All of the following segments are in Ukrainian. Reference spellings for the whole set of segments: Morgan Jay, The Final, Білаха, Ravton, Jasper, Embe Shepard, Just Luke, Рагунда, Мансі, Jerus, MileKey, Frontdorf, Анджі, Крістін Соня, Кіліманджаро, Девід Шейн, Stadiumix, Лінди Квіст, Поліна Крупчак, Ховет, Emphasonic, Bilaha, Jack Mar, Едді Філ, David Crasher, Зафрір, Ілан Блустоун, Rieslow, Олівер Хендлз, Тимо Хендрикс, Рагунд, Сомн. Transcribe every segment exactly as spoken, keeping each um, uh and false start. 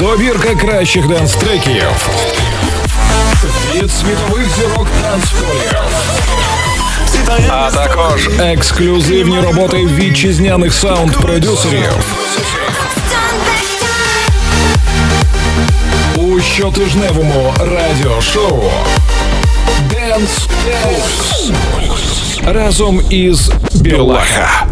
Добірка кращих денс-треків від світових зірок танцполів, а також ексклюзивні роботи вітчизняних саунд-продюсерів у щотижневому радіошоу Dance Pulse разом із Білаха.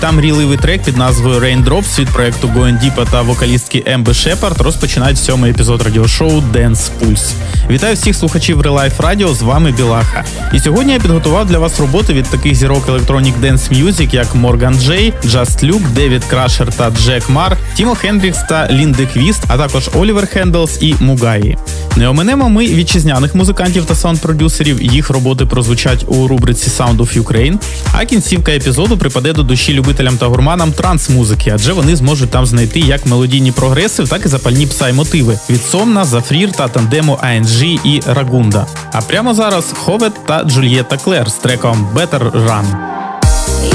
Там ріливий трек під назвою Raindrops від проекту Go and Deep та вокалістки Embe Shepard розпочинають сьомий епізод радіошоу Dance Pulse. Вітаю всіх слухачів Релайф Радіо, з вами Білаха. І сьогодні я підготував для вас роботи від таких зірок електронік Dance Music, як Morgan Jay, Just Luke, David Crasher та Jack Mar, Тимо Хендрикс та Лінди Квіст, а також Олівер Хендлз і Мугайі. Не оминемо ми вітчизняних музикантів та саунд-продюсерів, їх роботи прозвучать у рубриці Sound of Ukraine, а кінцівка епізоду припаде до душі любителям та гурманам транс-музики, адже вони зможуть там знайти як мелодійні прогреси, так і запальні псай-мотиви від Сомна, Зафрір та тандему Анджі і Рагунда. А прямо зараз Ховет та Джул'єта Клер з треком Better Run.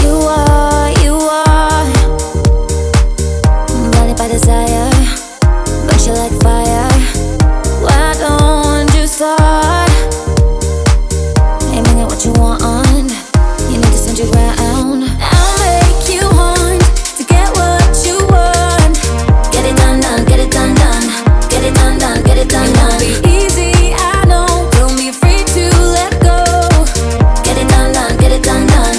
You are, you are, blinded by desire, but you like fire. Why don't you start? Ain't meaning what you want, you need to stand your ground. I'll make you want to get what you want. Get it done, done, get it done, done. Get it done, done, get it done, done. It won't be easy, I know. Don't be afraid to let go. Get it done, done, get it done, done.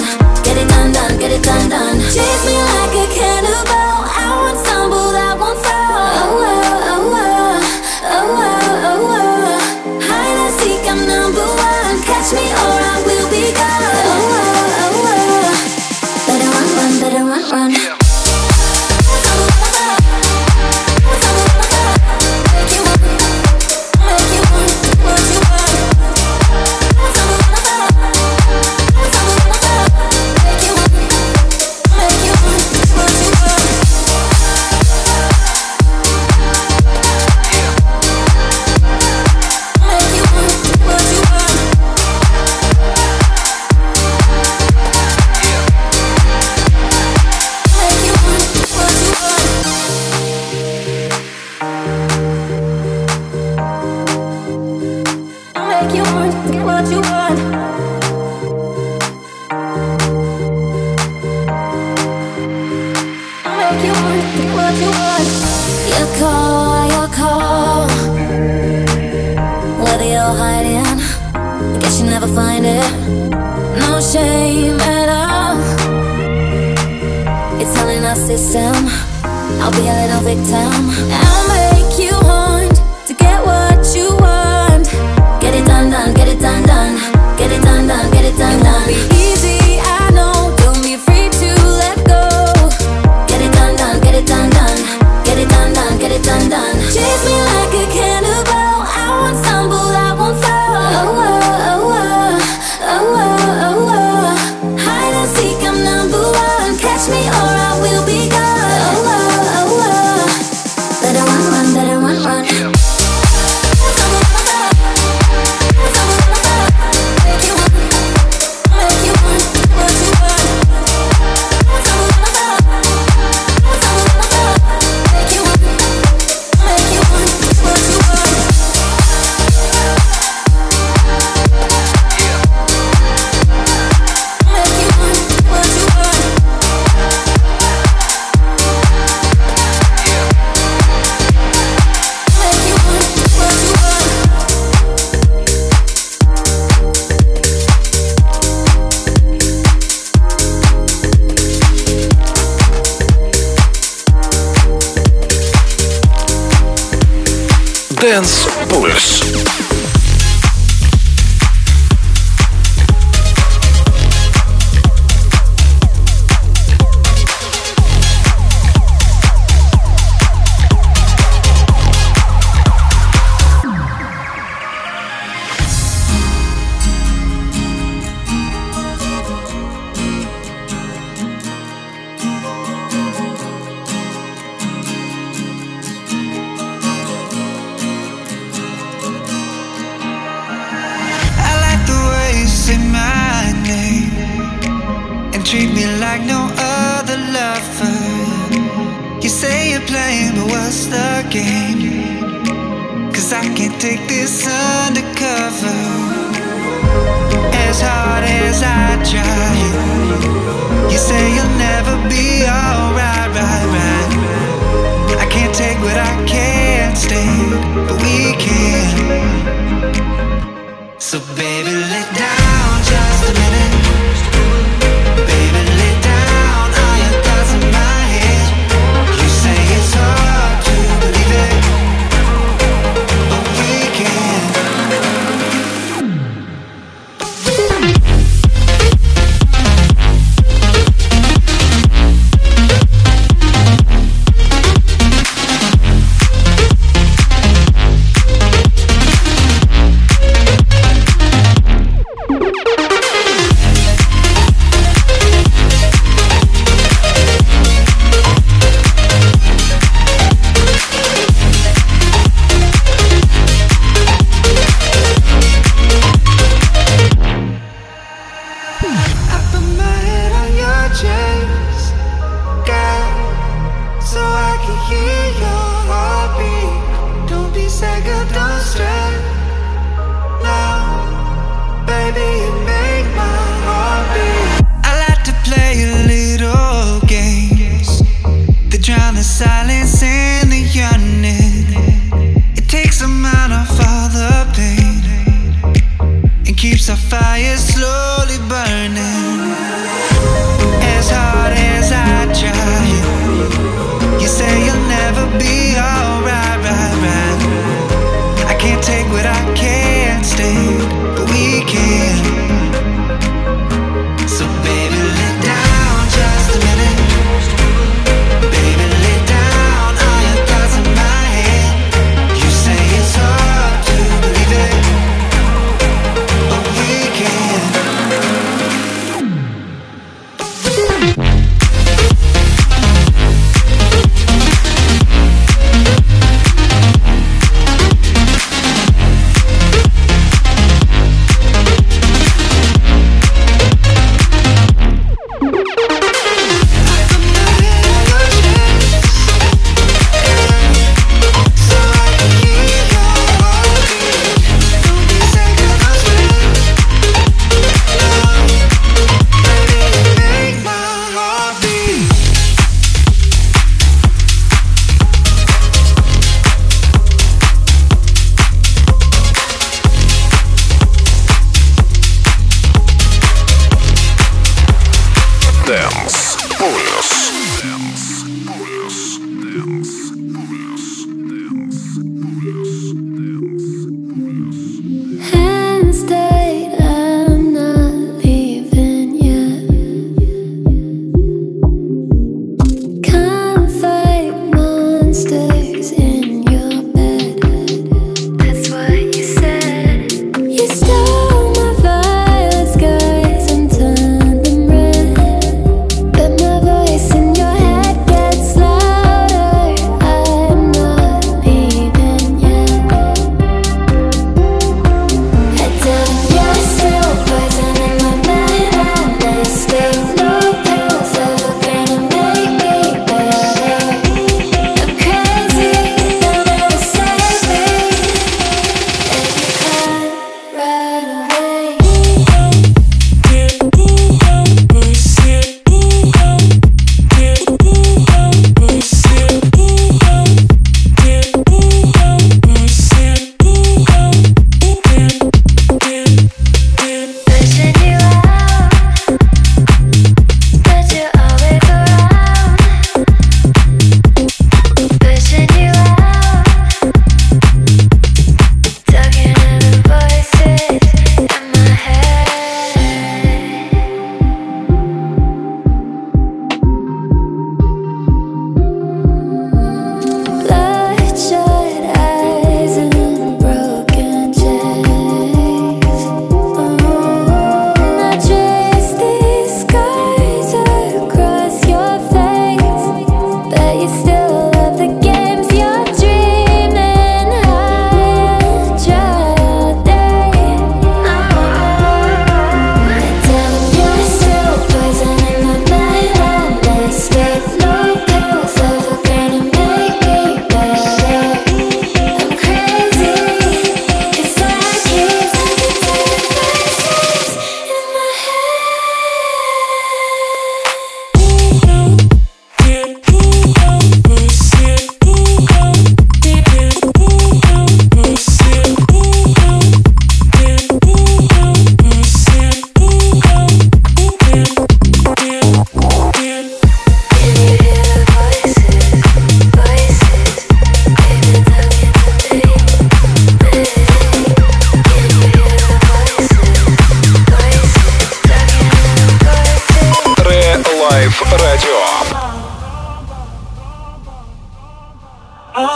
what you want, take what you want. Your call, your call. Whether you're hiding, I guess you never find it. No shame at all. It's all in our system. I'll be a little victim. I'll make you want to get what you want. Get it done, done, get it done, done. Get it done, done, get it done, done. It won't be easy, I know. Don't be afraid to let go. Get it done, done, get it done, done. Get it done, done, get it done, done. Chase me like a cannibal. I won't stumble, I won't fall. Oh, oh, oh, oh, oh, oh, oh, oh. Hide and seek, I'm number one. Catch me or I will be gone. Oh, oh, oh, oh. Better run, run, better run, run.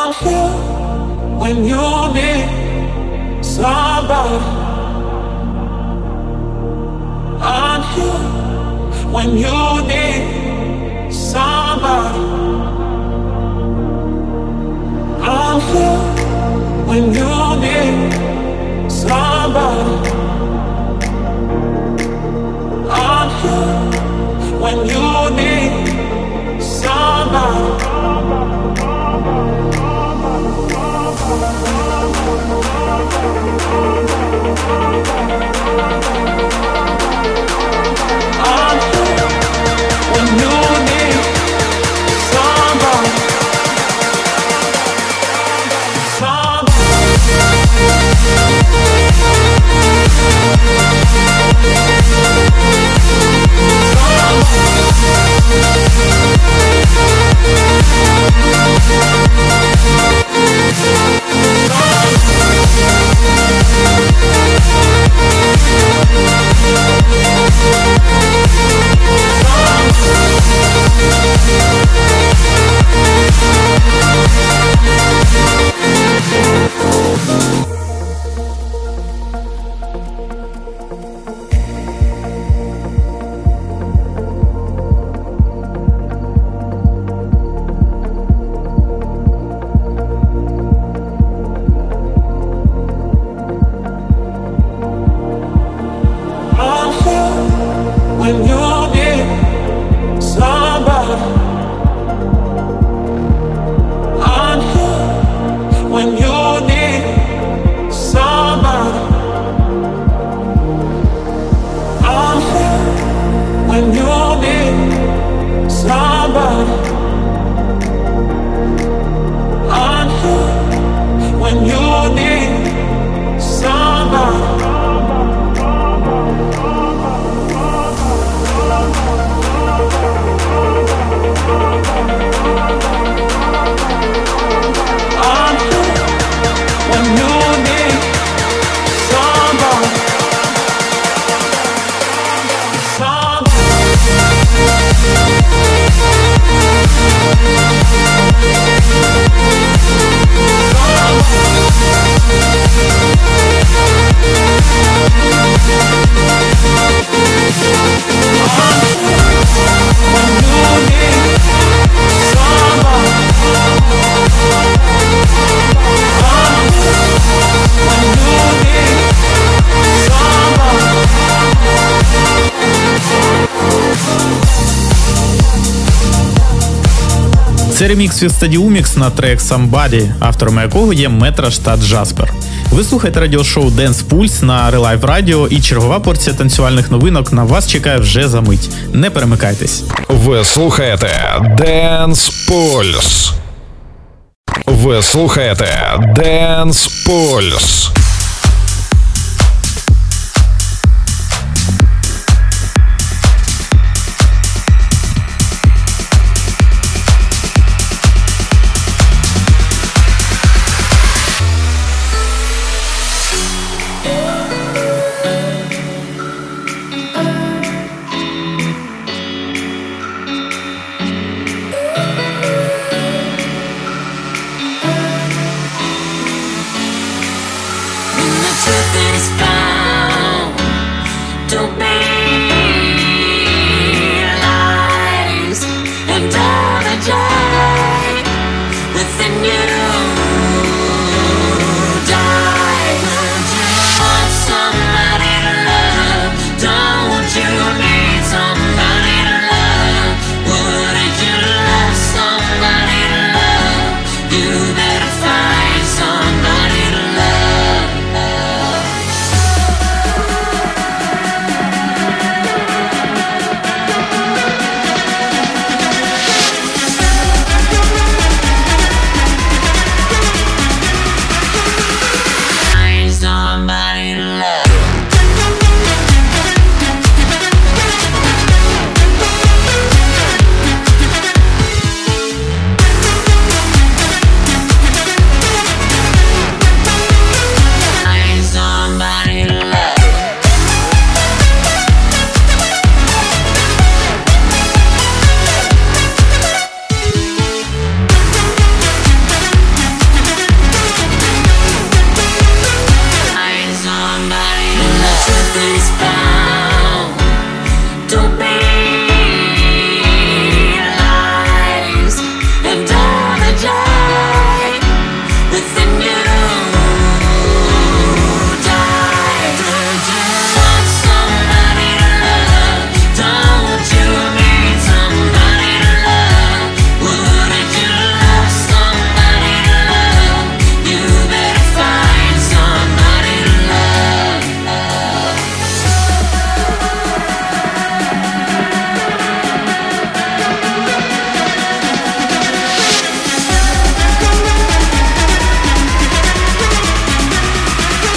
I feel when you need somebody. I'm here when you need somebody. I'm here when you need somebody. I'm here when you need somebody. Це ремікс від Stadiumix на трек Somebody, авторами якого є Метра штат Jasper. Ви слухаєте радіошоу Dance Pulse на Relive Radio, і чергова порція танцювальних новинок на вас чекає вже за мить. Не перемикайтесь. Ви слухаєте Dance Pulse. Ви слухаєте Dance Pulse.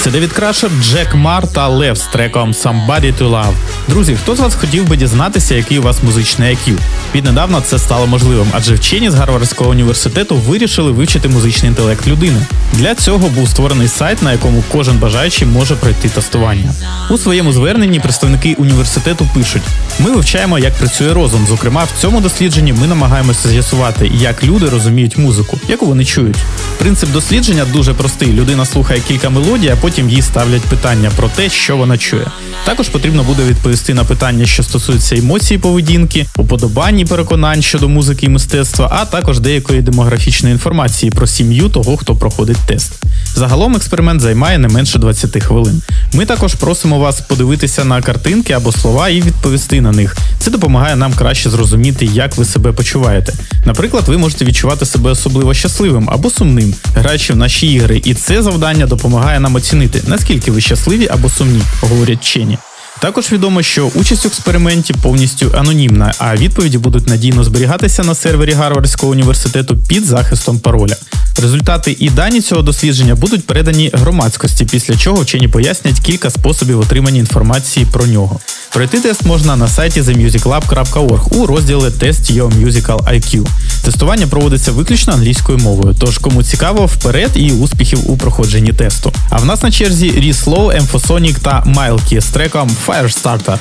Це Девід Крашер, Джек Мар та Лев з треком «Somebody to Love». Друзі, хто з вас хотів би дізнатися, який у вас музичний ай к'ю? Віднедавна це стало можливим, адже вчені з Гарвардського університету вирішили вивчити музичний інтелект людини. Для цього був створений сайт, на якому кожен бажаючий може пройти тестування. У своєму зверненні представники університету пишуть: «Ми вивчаємо, як працює розум. Зокрема, в цьому дослідженні ми намагаємося з'ясувати, як люди розуміють музику, яку вони чують. Принцип дослідження дуже простий. Людина слухає кілька мелодій, а потім їй ставлять питання про те, що вона чує. Також потрібно буде відповісти на питання, що стосуються емоцій, поведінки, уподобань і переконань щодо музики і мистецтва, а також деякої демографічної інформації про сім'ю того, хто проходить тест. Загалом експеримент займає не менше двадцять хвилин. Ми також просимо вас подивитися на картинки або слова і відповісти на них. Це допомагає нам краще зрозуміти, як ви себе почуваєте. Наприклад, ви можете відчувати себе особливо щасливим або сумним, граючи в наші ігри, і це завдання допомагає нам оцінити, наскільки ви щасливі або сумні», – говорять вчені. Також відомо, що участь у експерименті повністю анонімна, а відповіді будуть надійно зберігатися на сервері Гарвардського університету під захистом пароля. Результати і дані цього дослідження будуть передані громадськості, після чого вчені пояснять кілька способів отримання інформації про нього. Пройти тест можна на сайті the music lab dot org у розділі «Test Your Musical ай к'ю». Тестування проводиться виключно англійською мовою, тож кому цікаво, вперед і успіхів у проходженні тесту. А в нас на черзі Rieslow, Emphasonic та MileKey з треком «Firestarter».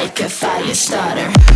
Like a fire starter. Yes.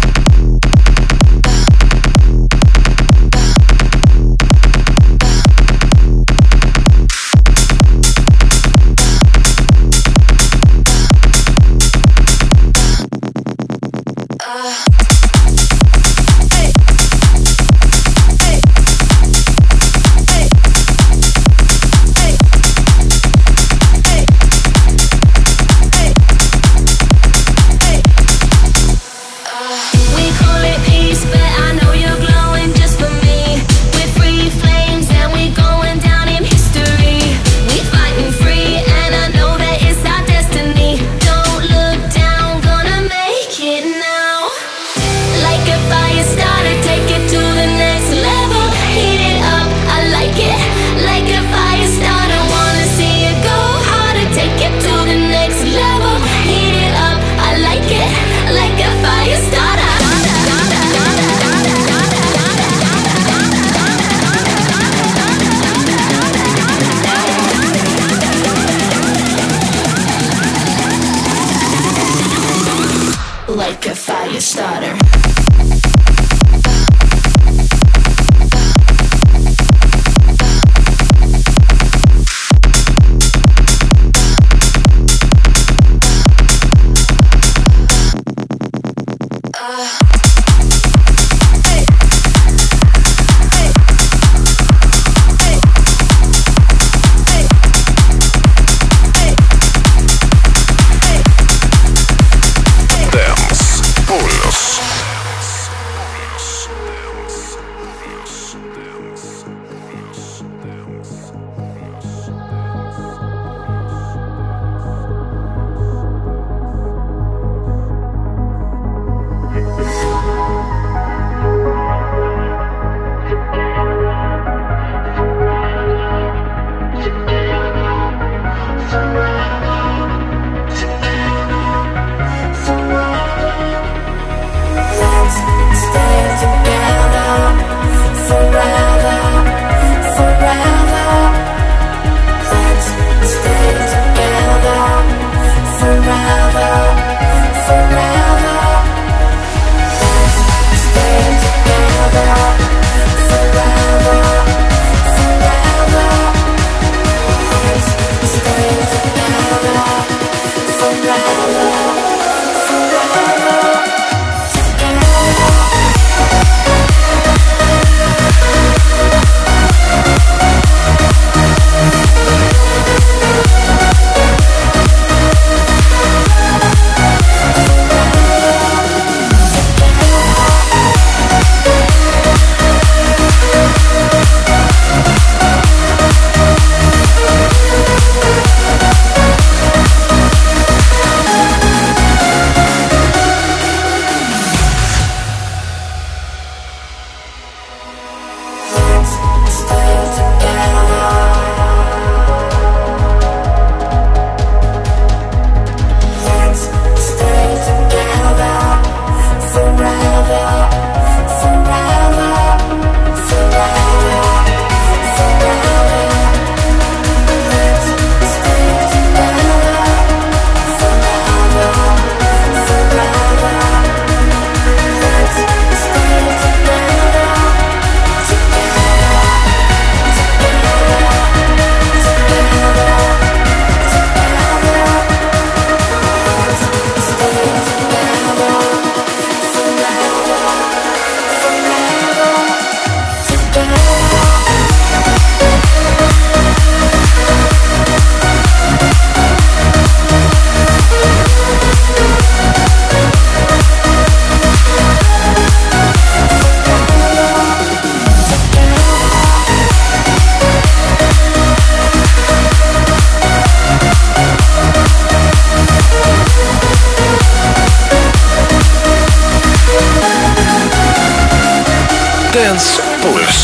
Dance Plus.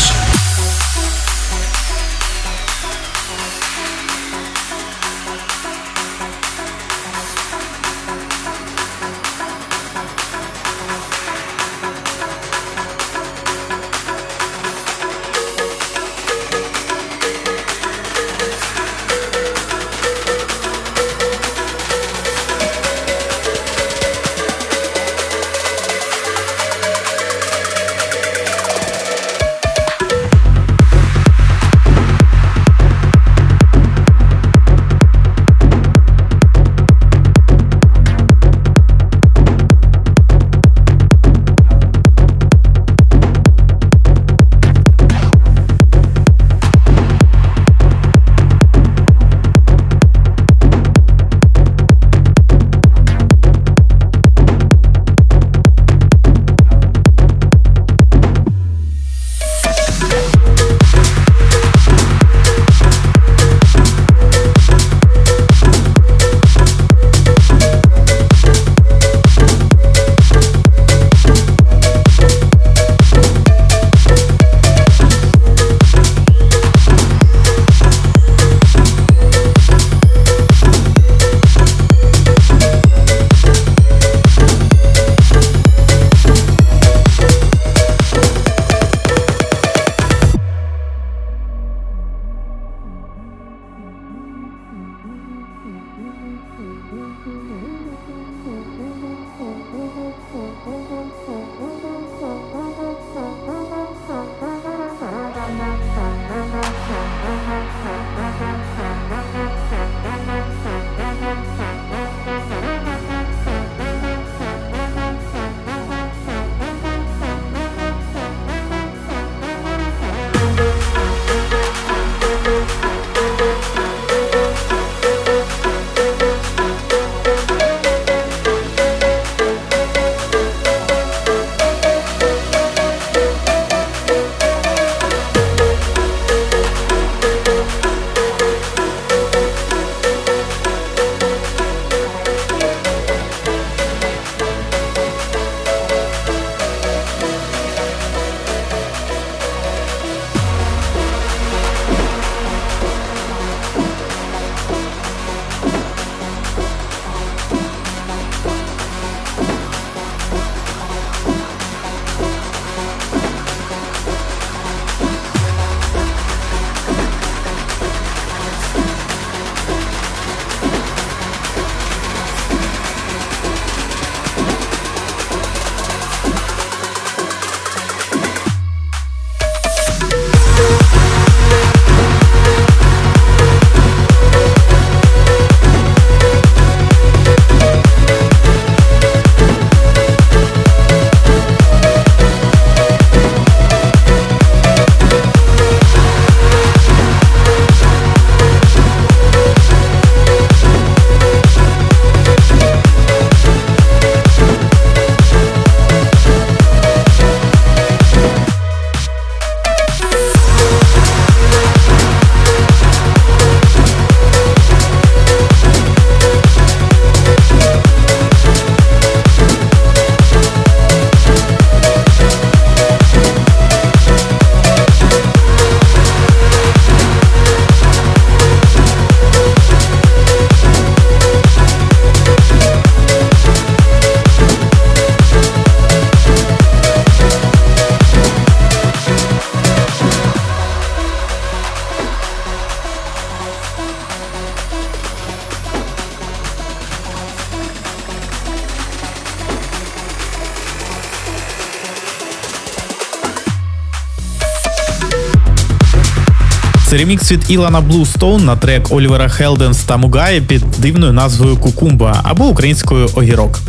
Ремікс від Ілана Блустоун на трек Олівера Хендлза та Мугайі під дивною назвою «Кукумба» або українською «Огірок».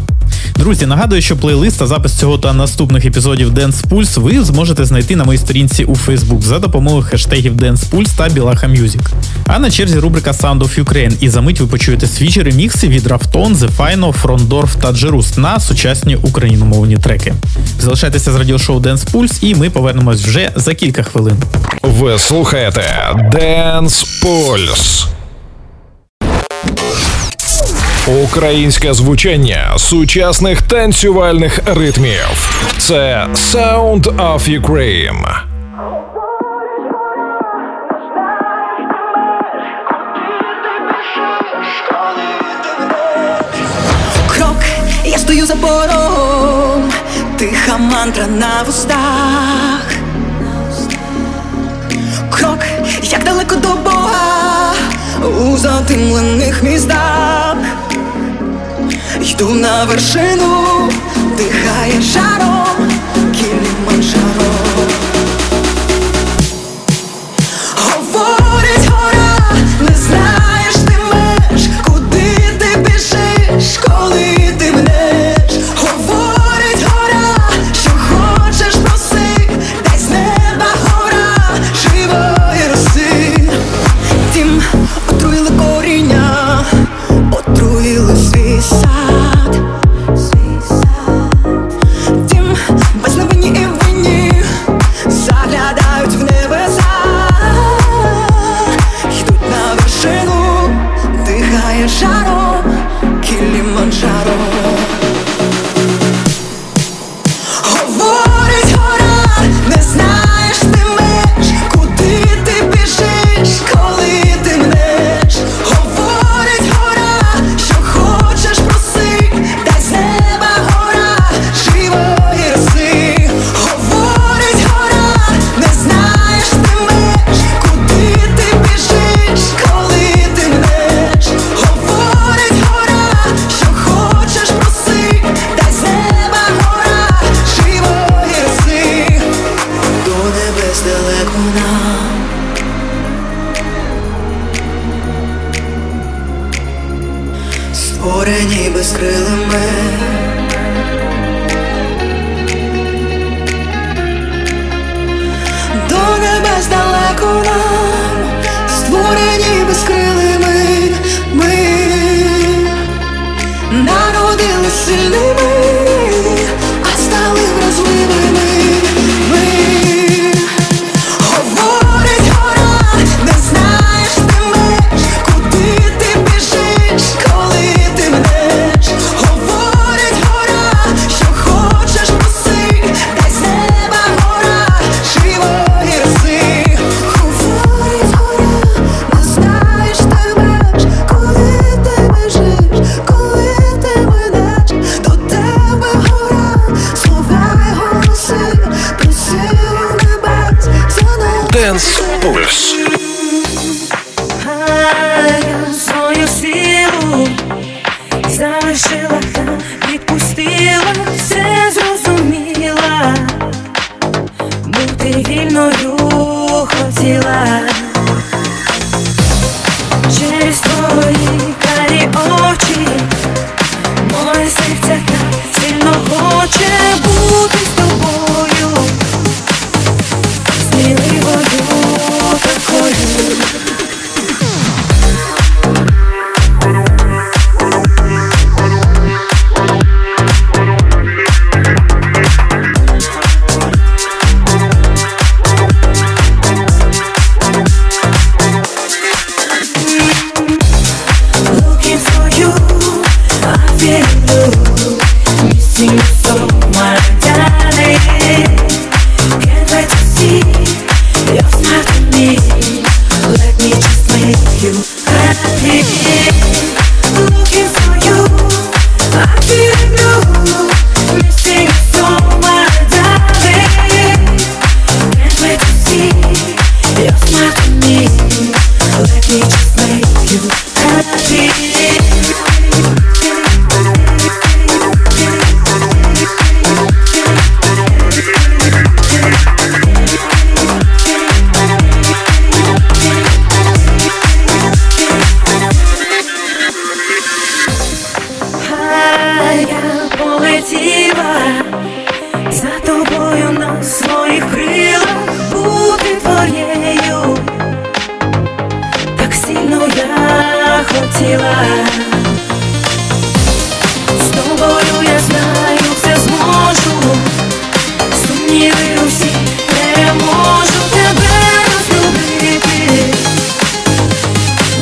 Друзі, нагадую, що плейлист та запис цього та наступних епізодів Dance Pulse ви зможете знайти на моїй сторінці у Facebook за допомогою хештегів Dance Pulse та Bilaha Music. А на черзі рубрика Sound of Ukraine, і за мить ви почуєте свіжі ремікси від Ravton, The Final, Frontdorf та Jerus на сучасні україномовні треки. Залишайтеся з радіошоу Dance Pulse, і ми повернемось вже за кілька хвилин. Ви слухаєте Dance Pulse. Українське звучання сучасних танцювальних ритмів. Це Sound of Ukraine. Крок, я стою за порогом, тиха мантра на вустах. Крок, як далеко до Бога, у затемлених містах. Йду на вершину, дихає жаром, Кіліманджаро. Говорить гора, не знаєш ти меж, куди ти біжиш, коли ти мнеш. Говорить гора, що хочеш проси, дай з неба гора живої роси. Тим отруїли коріння, отруїли свій сад.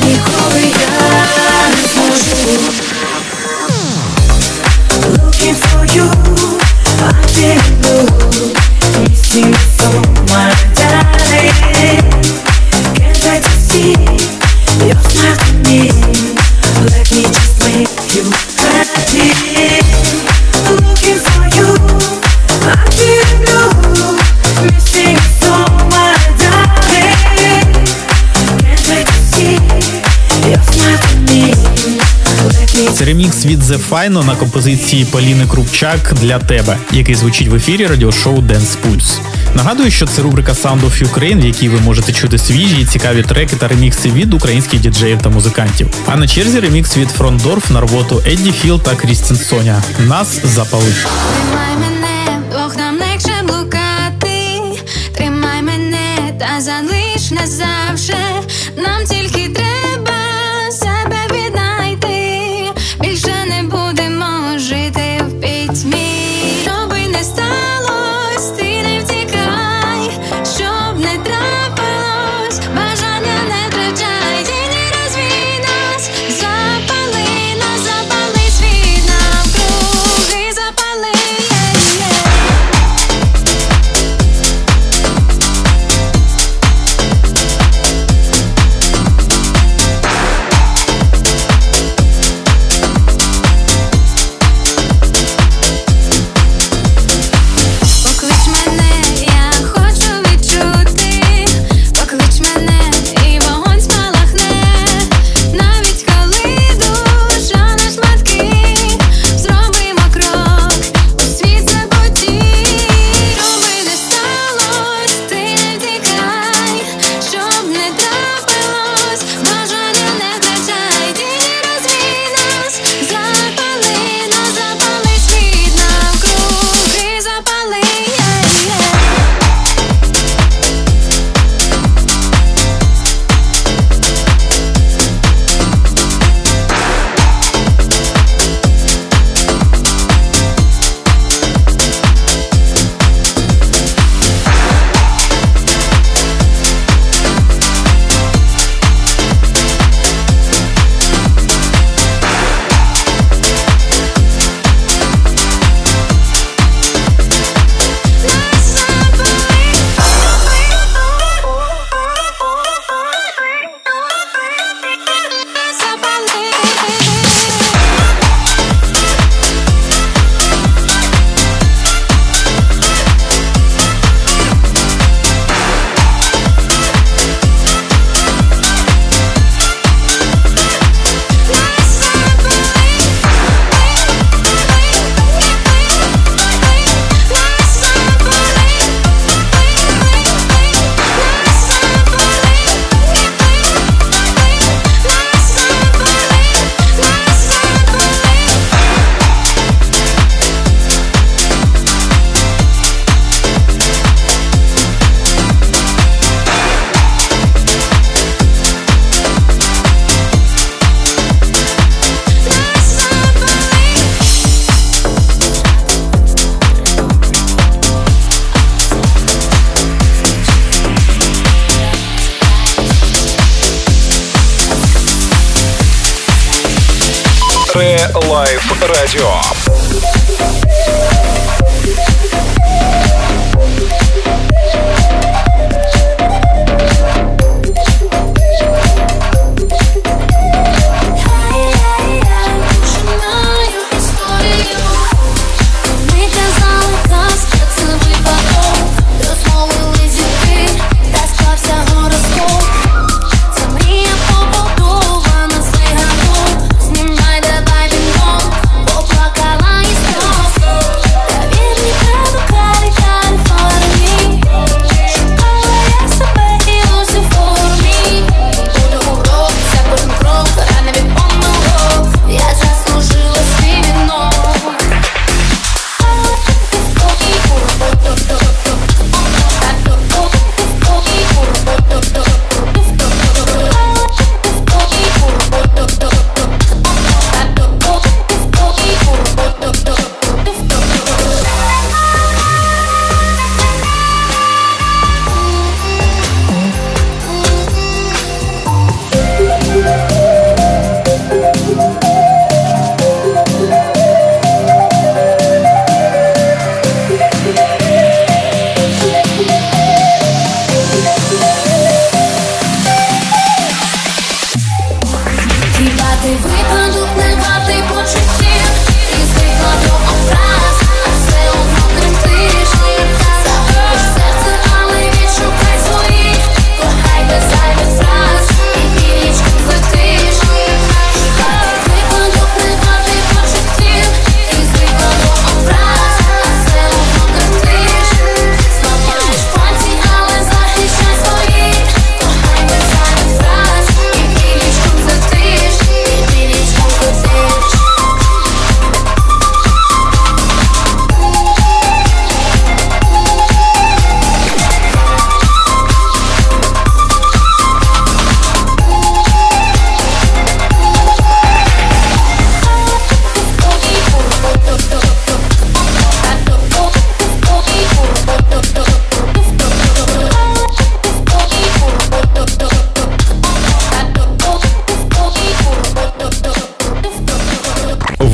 Ніколи я не зможу. Це ремікс від The Final на композиції Поліни Крупчак «Для тебе», який звучить в ефірі радіошоу Dance Pulse. Нагадую, що це рубрика Sound of Ukraine, в якій ви можете чути свіжі і цікаві треки та ремікси від українських діджеїв та музикантів. А на черзі ремікс від Frontdorf на роботу Едді Філ та Крістін Соня «Нас запалив». Залиш назавше, нам тільки треба себе віднайти. Більше не будемо жити в пітьмі. Що би не сталось, ти не втікай, щоб не трапилось, бажання не втрачай. Тіні розвій нас, запали нас, запали світ навкруги, запали.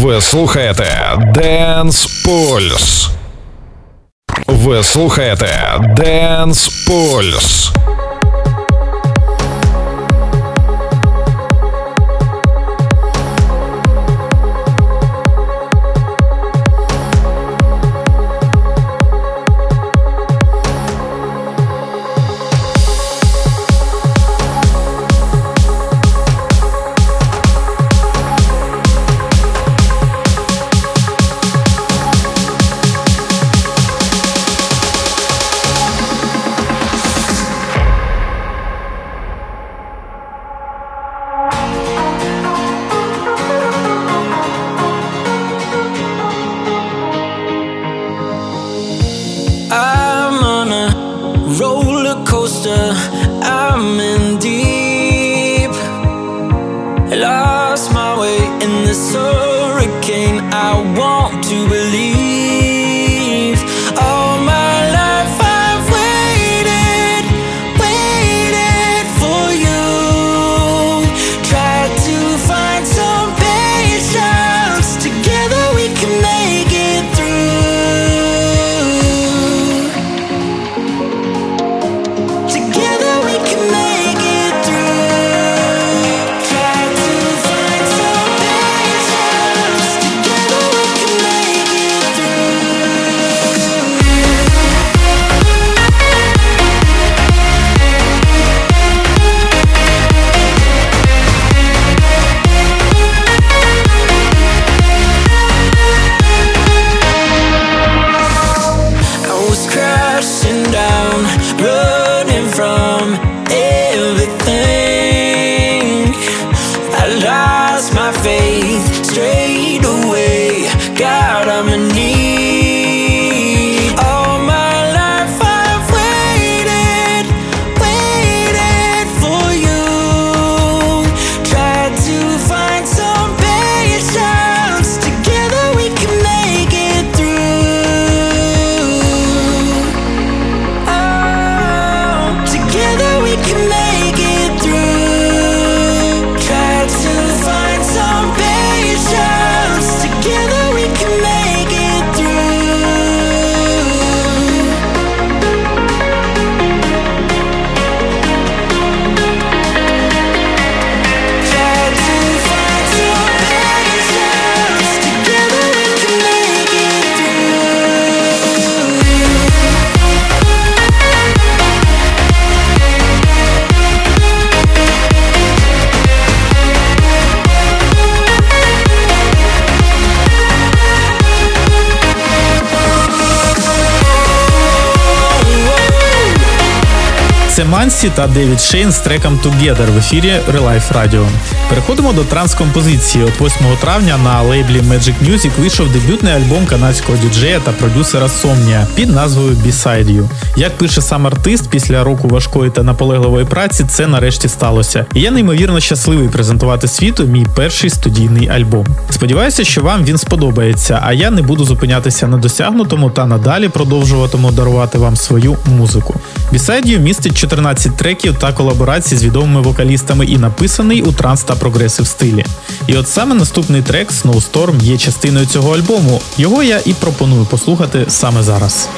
Ви слухаєте Dance Pulse. Ви слухаєте Dance Pulse. Це Мансі та Девід Шейн з треком «Together» в ефірі Relive Radio. Переходимо до транс-композиції. От восьмого травня на лейблі Magic Music вийшов дебютний альбом канадського діджея та продюсера Сомнія під назвою «Beside You». Як пише сам артист, після року важкої та наполегливої праці це нарешті сталося. І я неймовірно щасливий презентувати світу мій перший студійний альбом. Сподіваюся, що вам він сподобається, а я не буду зупинятися на досягнутому та надалі продовжуватиму дарувати вам свою музику. «Beside You» містить чотирнадцять треків та колаборацій з відомими вокалістами і написаний у транс та прогресив стилі. І от саме наступний трек «Snowstorm» є частиною цього альбому. Його я і пропоную послухати саме зараз.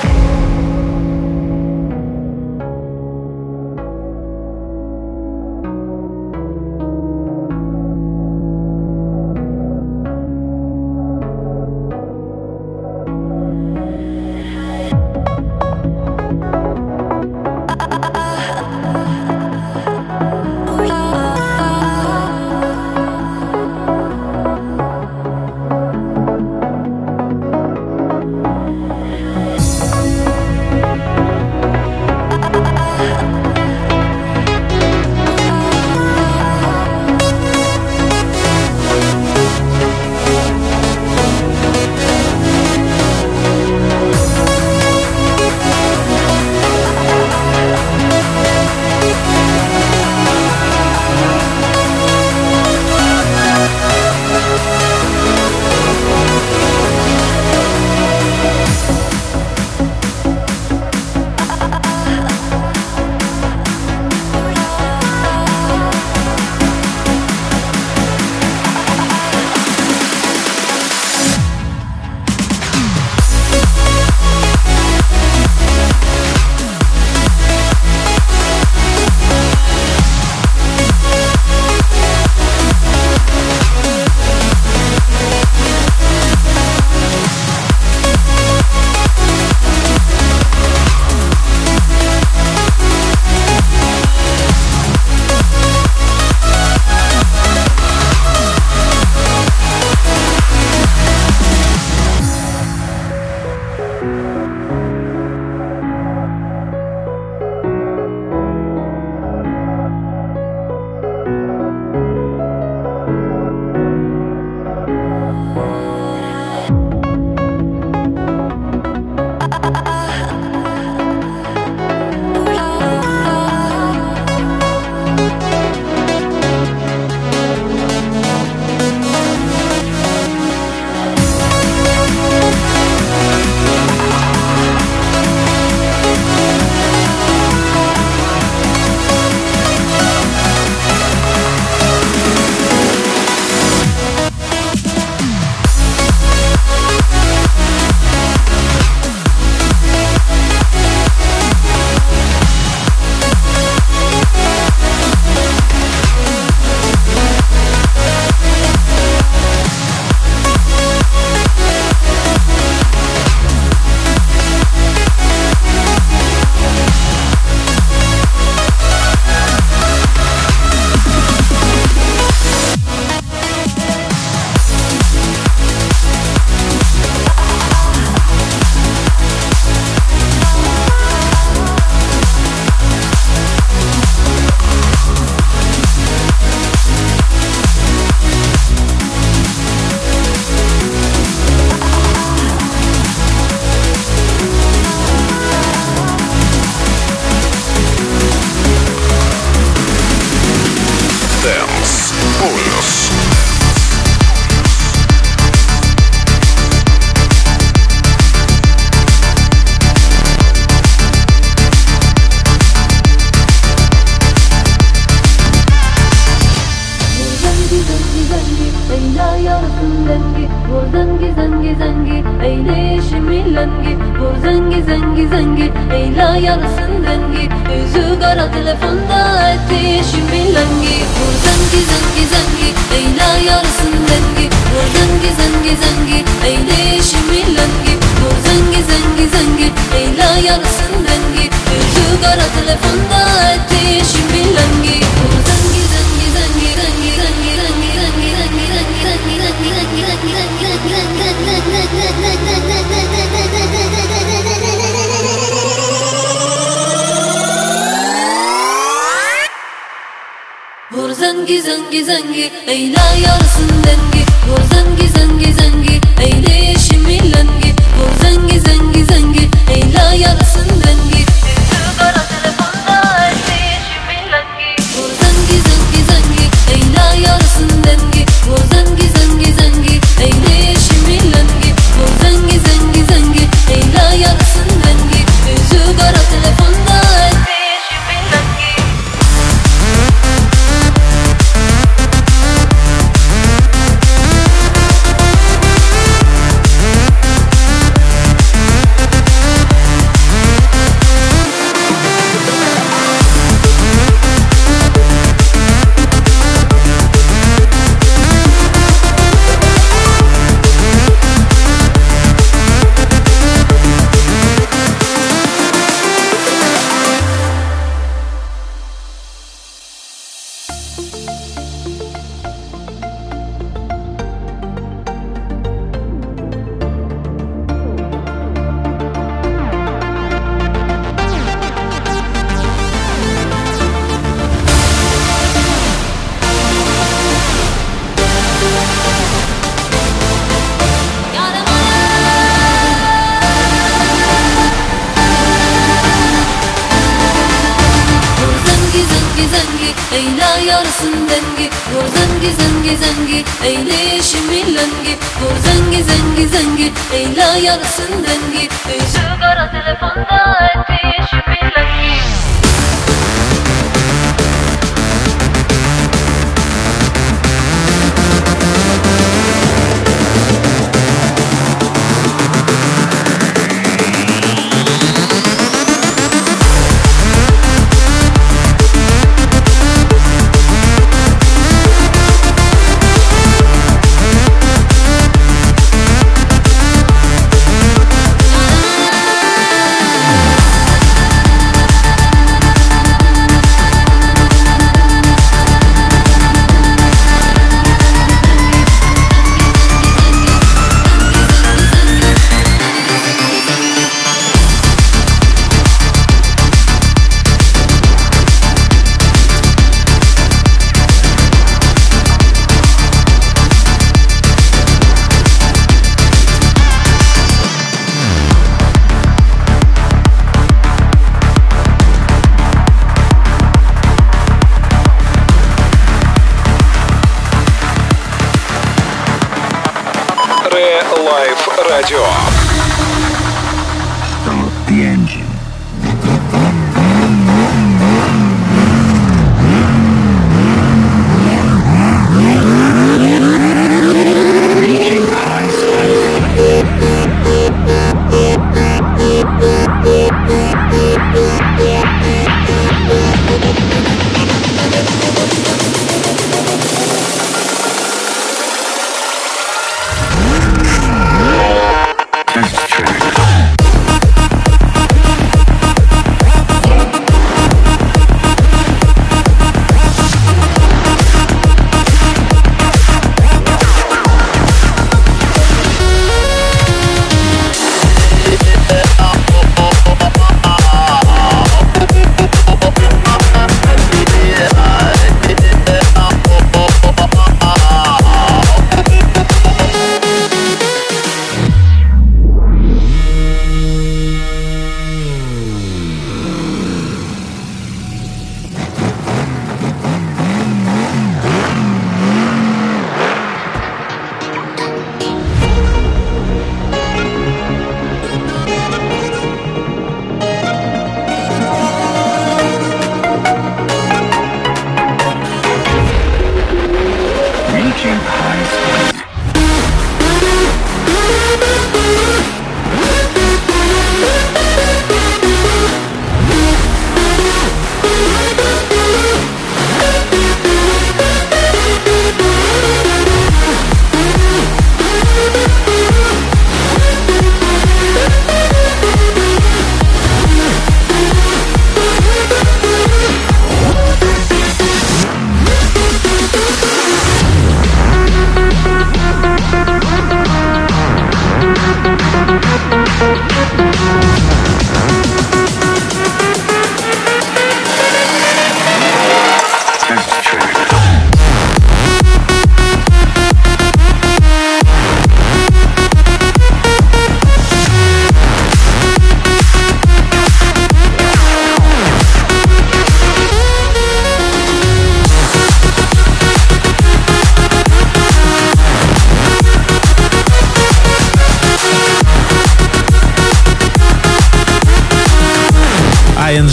Полюс.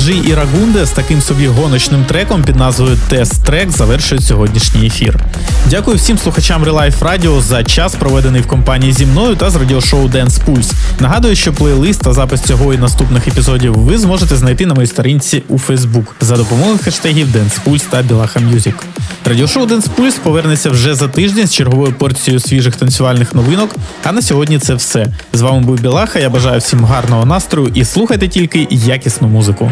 Анджі і Рагунде з таким собі гоночним треком під назвою «Тест-трек» завершують сьогоднішній ефір. Дякую всім слухачам Relife Radio за час, проведений в компанії зі мною та з радіошоу Dance Pulse. Нагадую, що плейлист та запис цього і наступних епізодів ви зможете знайти на моїй сторінці у Facebook за допомогою хештегів Dance Pulse та Bilaha Music. Радіошоу Dance Pulse повернеться вже за тиждень з черговою порцією свіжих танцювальних новинок, а на сьогодні це все. З вами був Білаха, я бажаю всім гарного настрою і слухайте тільки якісну музику.